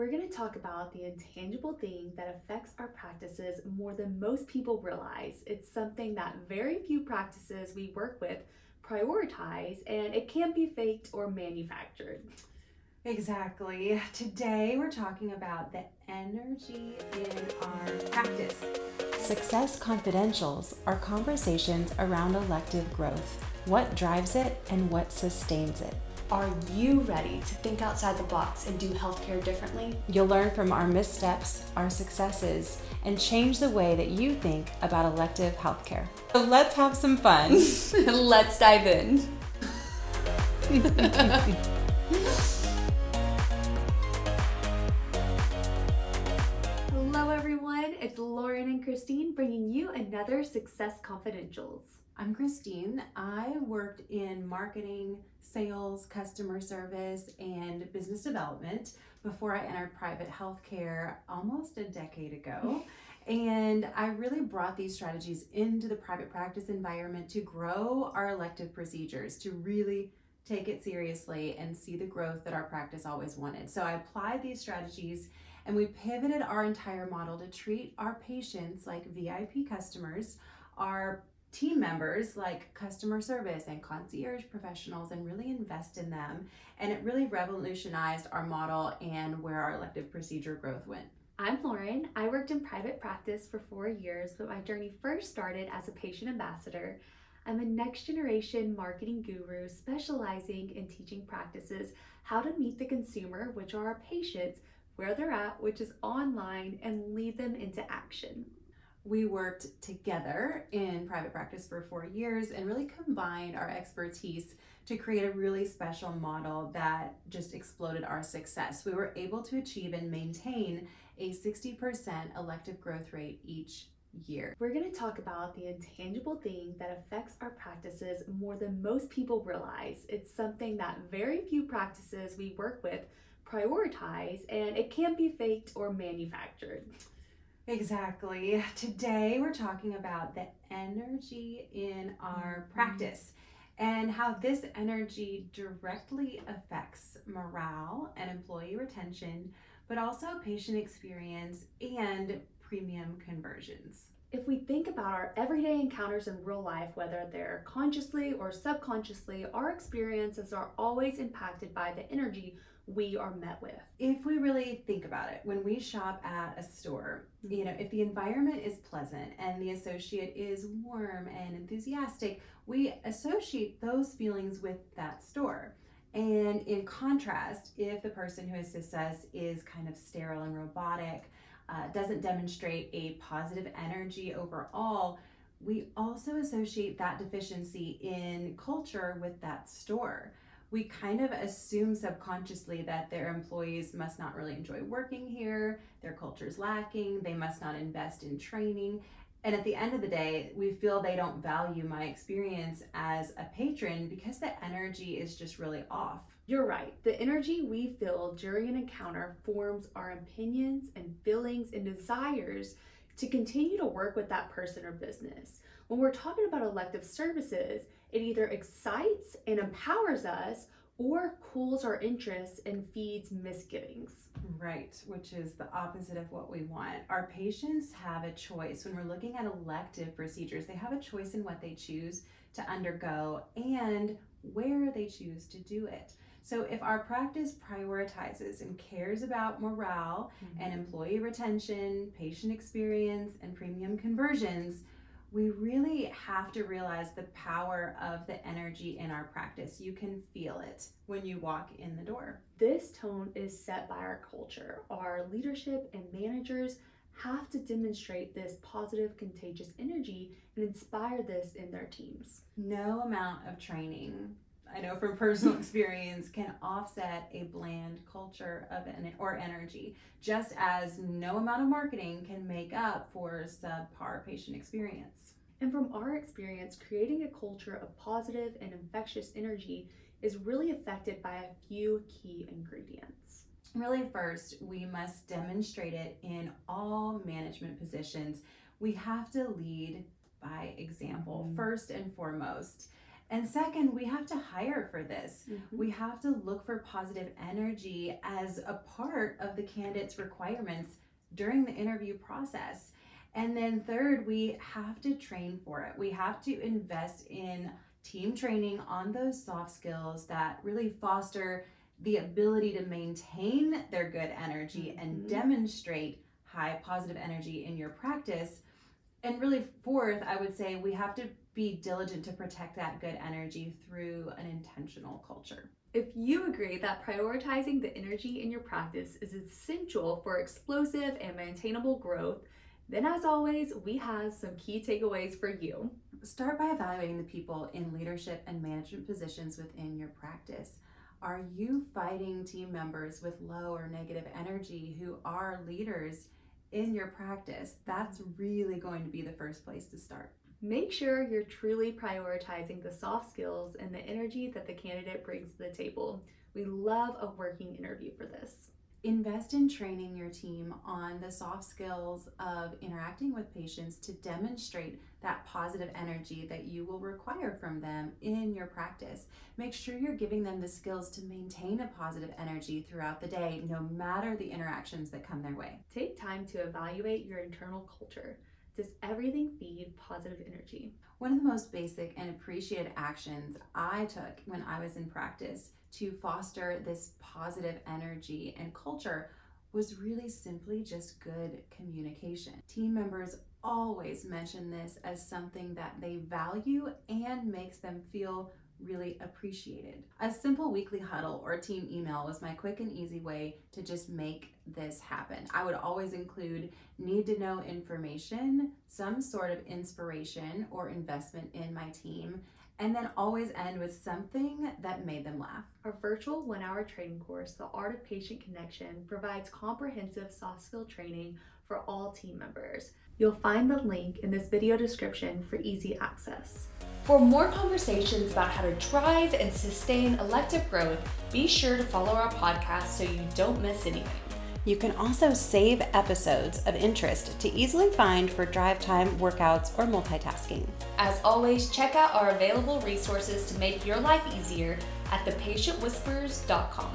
we're going to talk about the intangible thing that affects our practices more than most people realize. It's something that very few practices we work with prioritize, and it can't be faked or manufactured. Exactly. Today we're talking about the energy in our practice. Success Confidentials are conversations around elective growth, what drives it and what sustains it. Are you ready to think outside the box and do healthcare differently? You'll learn from our missteps, our successes, and change the way that you think about elective healthcare. So let's have some fun. Let's dive in. Hello everyone, it's Lauren and Christine bringing you another Success Confidentials. I'm Christine. I worked in marketing, sales, customer service, and business development before I entered private healthcare almost a decade ago. And I really brought these strategies into the private practice environment to grow our elective procedures, to really take it seriously and see the growth that our practice always wanted. So I applied these strategies and we pivoted our entire model to treat our patients like VIP customers, our team members like customer service and concierge professionals, and really invest in them. And it really revolutionized our model and where our elective procedure growth went. I'm Lauren. I worked in private practice for 4 years, but my journey first started as a patient ambassador. I'm a next generation marketing guru specializing in teaching practices how to meet the consumer, which are our patients, where they're at, which is online, and lead them into action. We worked together in private practice for 4 years and really combined our expertise to create a really special model that just exploded our success. We were able to achieve and maintain a 60% elective growth rate each year. We're going to talk about the intangible thing that affects our practices more than most people realize. It's something that very few practices we work with prioritize, and it can't be faked or manufactured. Exactly. Today we're talking about the energy in our practice and how this energy directly affects morale and employee retention, but also patient experience and premium conversions. If we think about our everyday encounters in real life, whether they're consciously or subconsciously, our experiences are always impacted by the energy we are met with. If we really think about it, when we shop at a store, you know, if the environment is pleasant and the associate is warm and enthusiastic, we associate those feelings with that store. And in contrast, if the person who assists us is kind of sterile and robotic, doesn't demonstrate a positive energy overall, we also associate that deficiency in culture with that store. We kind of assume subconsciously that their employees must not really enjoy working here, their culture's lacking, they must not invest in training. And at the end of the day, we feel they don't value my experience as a patron because the energy is just really off. You're right. The energy we feel during an encounter forms our opinions and feelings and desires to continue to work with that person or business. When we're talking about elective services, it either excites and empowers us or cools our interests and feeds misgivings. Right, which is the opposite of what we want. Our patients have a choice. When we're looking at elective procedures, they have a choice in what they choose to undergo and where they choose to do it. So if our practice prioritizes and cares about morale and employee retention, patient experience, and premium conversions, we really have to realize the power of the energy in our practice. You can feel it when you walk in the door. This tone is set by our culture. Our leadership and managers have to demonstrate this positive, contagious energy and inspire this in their teams. No amount of training, I know from personal experience, can offset a bland culture of or energy, just as no amount of marketing can make up for subpar patient experience. And from our experience, creating a culture of positive and infectious energy is really affected by a few key ingredients. Really, first, we must demonstrate it in all management positions. We have to lead by example, first and foremost. And second, we have to hire for this. Mm-hmm. We have to look for positive energy as a part of the candidate's requirements during the interview process. And then third, we have to train for it. We have to invest in team training on those soft skills that really foster the ability to maintain their good energy mm-hmm. and demonstrate high positive energy in your practice. And really fourth, I would say we have to be diligent to protect that good energy through an intentional culture. If you agree that prioritizing the energy in your practice is essential for explosive and maintainable growth, then as always, we have some key takeaways for you. Start by evaluating the people in leadership and management positions within your practice. Are you fighting team members with low or negative energy who are leaders in your practice? That's really going to be the first place to start. Make sure you're truly prioritizing the soft skills and the energy that the candidate brings to the table. We love a working interview for this. Invest in training your team on the soft skills of interacting with patients to demonstrate that positive energy that you will require from them in your practice. Make sure you're giving them the skills to maintain a positive energy throughout the day, no matter the interactions that come their way. Take time to evaluate your internal culture. Does everything feed positive energy? One of the most basic and appreciated actions I took when I was in practice to foster this positive energy and culture was really simply just good communication. Team members always mention this as something that they value and makes them feel really appreciated. A simple weekly huddle or team email was my quick and easy way to just make this happen. I would always include need to know information, some sort of inspiration or investment in my team, and then always end with something that made them laugh. Our virtual 1-hour training course, The Art of Patient Connection, provides comprehensive soft skill training for all team members. You'll find the link in this video description for easy access. For more conversations about how to drive and sustain elective growth, be sure to follow our podcast so you don't miss anything. You can also save episodes of interest to easily find for drive time, workouts, or multitasking. As always, check out our available resources to make your life easier at thepatientwhispers.com.